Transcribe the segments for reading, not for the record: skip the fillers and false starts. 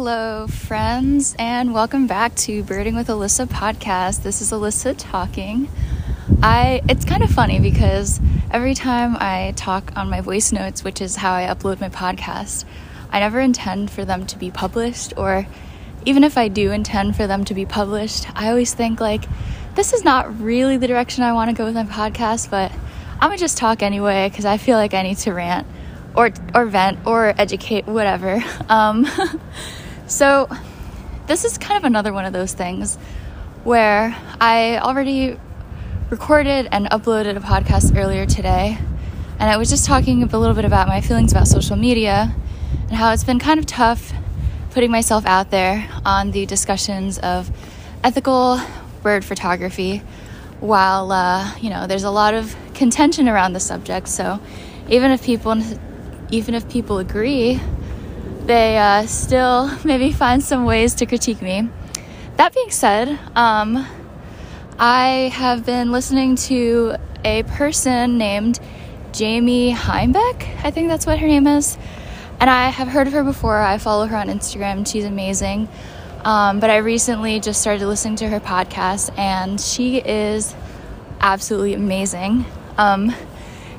Hello friends, and welcome back to Birding with Alyssa podcast. This is Alyssa talking. It's kind of funny because every time I talk on my voice notes, which is how I upload my podcast, I never intend for them to be published, or even if I do intend for them to be published, I always think like, this is not really the direction I want to go with my podcast, but I'm gonna just talk anyway because I feel like I need to rant or vent or educate, whatever. So this is kind of another one of those things where I already recorded and uploaded a podcast earlier today, and I was just talking a little bit about my feelings about social media and how it's been kind of tough putting myself out there on the discussions of ethical bird photography while, there's a lot of contention around the subject. So even if people agree, they still maybe find some ways to critique me. That being said, I have been listening to a person named Jaymi Heimbuch, I think that's what her name is, and I have heard of her before. I follow her on Instagram. She's amazing, but I recently just started listening to her podcast, and she is absolutely amazing.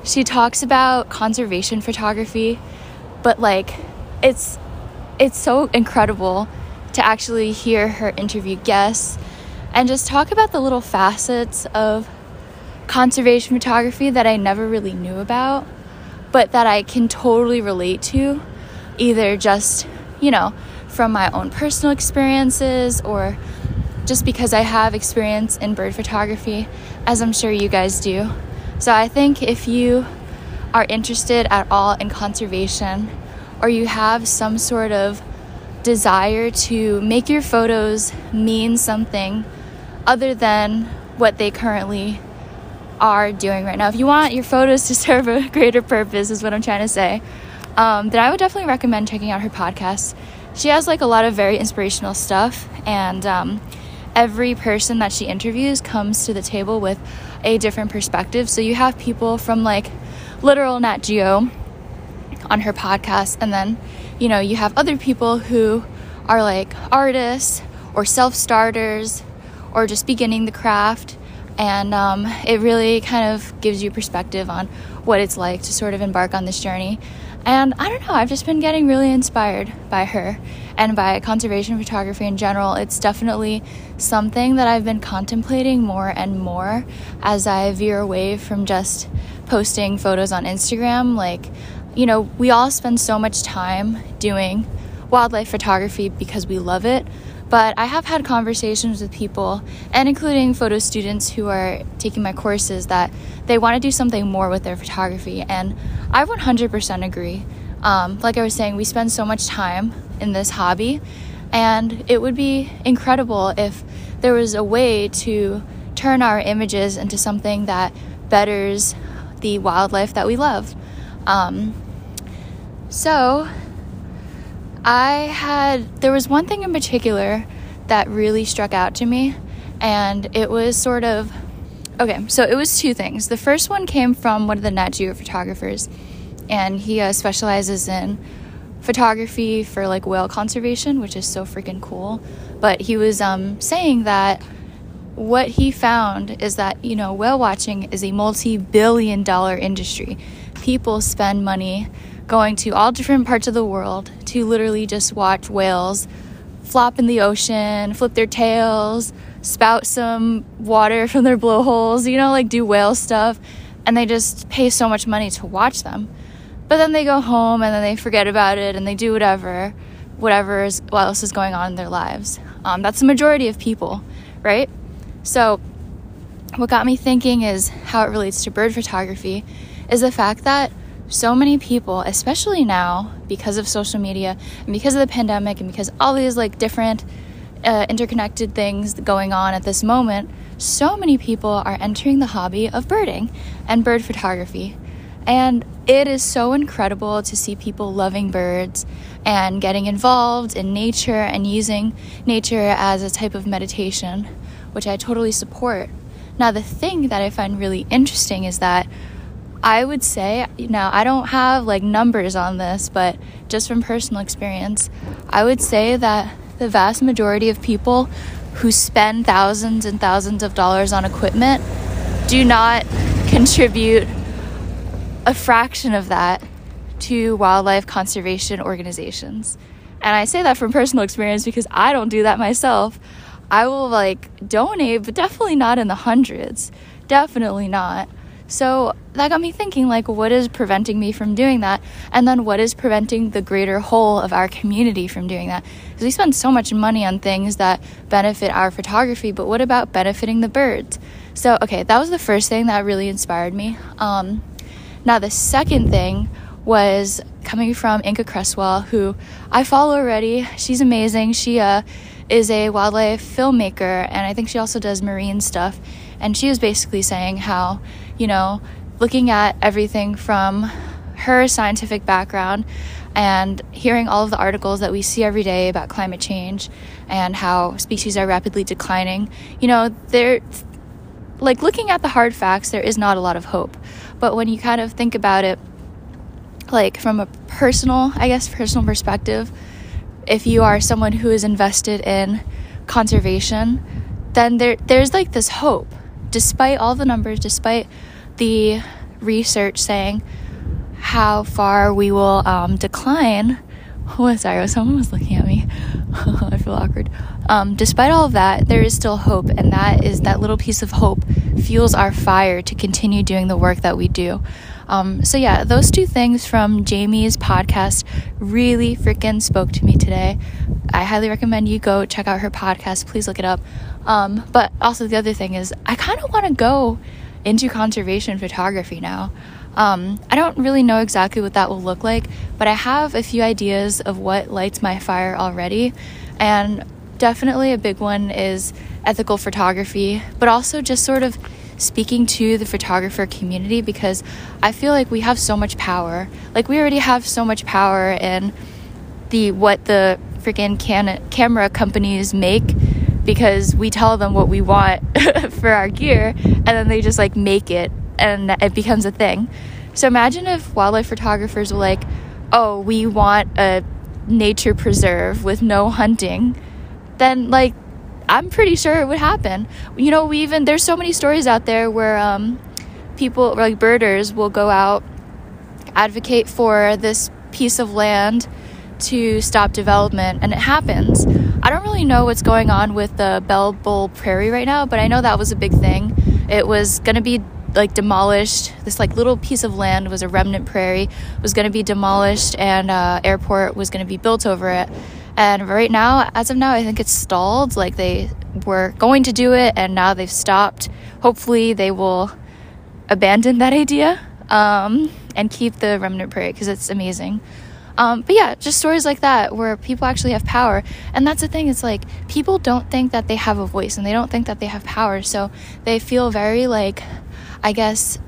She talks about conservation photography, but like it's so incredible to actually hear her interview guests and just talk about the little facets of conservation photography that I never really knew about, but that I can totally relate to, either just, from my own personal experiences or just because I have experience in bird photography, as I'm sure you guys do. So I think if you are interested at all in conservation, or you have some sort of desire to make your photos mean something other than what they currently are doing right now, if you want your photos to serve a greater purpose, is what I'm trying to say, then I would definitely recommend checking out her podcast. She has like a lot of very inspirational stuff, and every person that she interviews comes to the table with a different perspective. So you have people from like literal Nat Geo on her podcast, and then you have other people who are like artists or self-starters or just beginning the craft, and it really kind of gives you perspective on what it's like to sort of embark on this journey. And I don't know, I've just been getting really inspired by her and by conservation photography in general. It's definitely something that I've been contemplating more and more as I veer away from just posting photos on Instagram. Like, we all spend so much time doing wildlife photography because we love it, but I have had conversations with people, and including photo students who are taking my courses, that they want to do something more with their photography, and I 100% agree. Like I was saying, we spend so much time in this hobby, and it would be incredible if there was a way to turn our images into something that betters the wildlife that we love. So there was one thing in particular that really struck out to me, and it was it was two things. The first one came from one of the Nat Geo photographers, and he specializes in photography for like whale conservation, which is so freaking cool. But he was saying that what he found is that, whale watching is a multi-billion-dollar industry. People spend money going to all different parts of the world to literally just watch whales flop in the ocean, flip their tails, spout some water from their blowholes, do whale stuff, and they just pay so much money to watch them. But then they go home and then they forget about it, and they do what else is going on in their lives. That's the majority of people, right? So what got me thinking is how it relates to bird photography is the fact that so many people, especially now because of social media and because of the pandemic and because all these like different interconnected things going on at this moment, so many people are entering the hobby of birding and bird photography. And it is so incredible to see people loving birds and getting involved in nature and using nature as a type of meditation, which I totally support. Now, the thing that I find really interesting is that I would say, you know, I don't have like numbers on this, but just from personal experience, I would say that the vast majority of people who spend thousands and thousands of dollars on equipment do not contribute a fraction of that to wildlife conservation organizations. And I say that from personal experience because I don't do that myself. I will like donate, but definitely not in the hundreds. Definitely not. So that got me thinking, like, what is preventing me from doing that? And then what is preventing the greater whole of our community from doing that? Because we spend so much money on things that benefit our photography, but what about benefiting the birds? So, okay, that was the first thing that really inspired me. Now, the second thing was coming from Inca Cresswell, who I follow already. She's amazing. She is a wildlife filmmaker, and I think she also does marine stuff. And she was basically saying how, you know, looking at everything from her scientific background and hearing all of the articles that we see every day about climate change and how species are rapidly declining, you know, they're like looking at the hard facts, there is not a lot of hope. But when you kind of think about it, like from a personal, I guess, personal perspective, if you are someone who is invested in conservation, then there's like this hope, despite all the numbers, despite the research saying how far we will decline. Oh, sorry, someone was looking at me. I feel awkward. Despite all of that, there is still hope, and that is that little piece of hope fuels our fire to continue doing the work that we do. So yeah, those two things from Jaymi's podcast really freaking spoke to me today. I highly recommend you go check out her podcast. Please look it up. But also the other thing is I kind of want to go into conservation photography now. I don't really know exactly what that will look like, but I have a few ideas of what lights my fire already. And definitely a big one is ethical photography, but also just sort of speaking to the photographer community, because I feel like we have so much power. Like we already have so much power in what the freaking camera companies make, because we tell them what we want for our gear and then they just like make it and it becomes a thing. So imagine if wildlife photographers were like, oh, we want a nature preserve with no hunting, then like I'm pretty sure it would happen. You know, there's so many stories out there where people, like birders, will go out, advocate for this piece of land to stop development, and it happens. I don't really know what's going on with the Bell Bowl Prairie right now, but I know that was a big thing. It was going to be like demolished. This like little piece of land was a remnant prairie, was going to be demolished, and airport was going to be built over it. And right now, as of now, I think it's stalled. Like they were going to do it and now they've stopped. Hopefully they will abandon that idea and keep the remnant prairie, because it's amazing. But yeah, just stories like that where people actually have power. And that's the thing, it's like people don't think that they have a voice and they don't think that they have power. So they feel very like, I guess,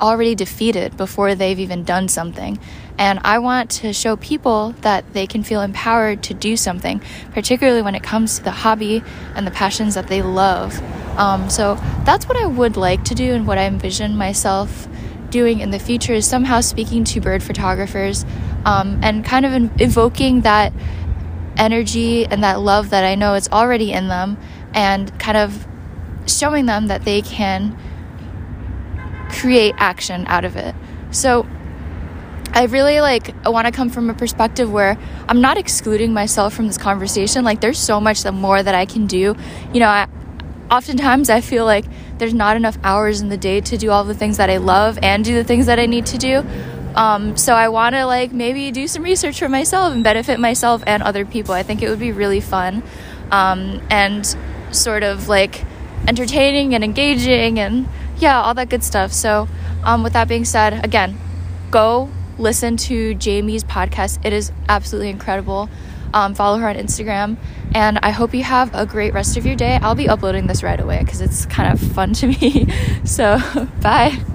already defeated before they've even done something. And I want to show people that they can feel empowered to do something, particularly when it comes to the hobby and the passions that they love. So that's what I would like to do, and what I envision myself doing in the future is somehow speaking to bird photographers and kind of evoking that energy and that love that I know is already in them, and kind of showing them that they can create action out of it. So I really like want to come from a perspective where I'm not excluding myself from this conversation. Like there's so much more that I can do. You know, oftentimes I feel like there's not enough hours in the day to do all the things that I love and do the things that I need to do. So I want to like maybe do some research for myself and benefit myself and other people. I think it would be really fun and sort of like entertaining and engaging and yeah, all that good stuff. So with that being said, again, go listen to Jaymi's podcast. It is absolutely incredible. Follow her on Instagram, and I hope you have a great rest of your day. I'll be uploading this right away because it's kind of fun to me. So bye.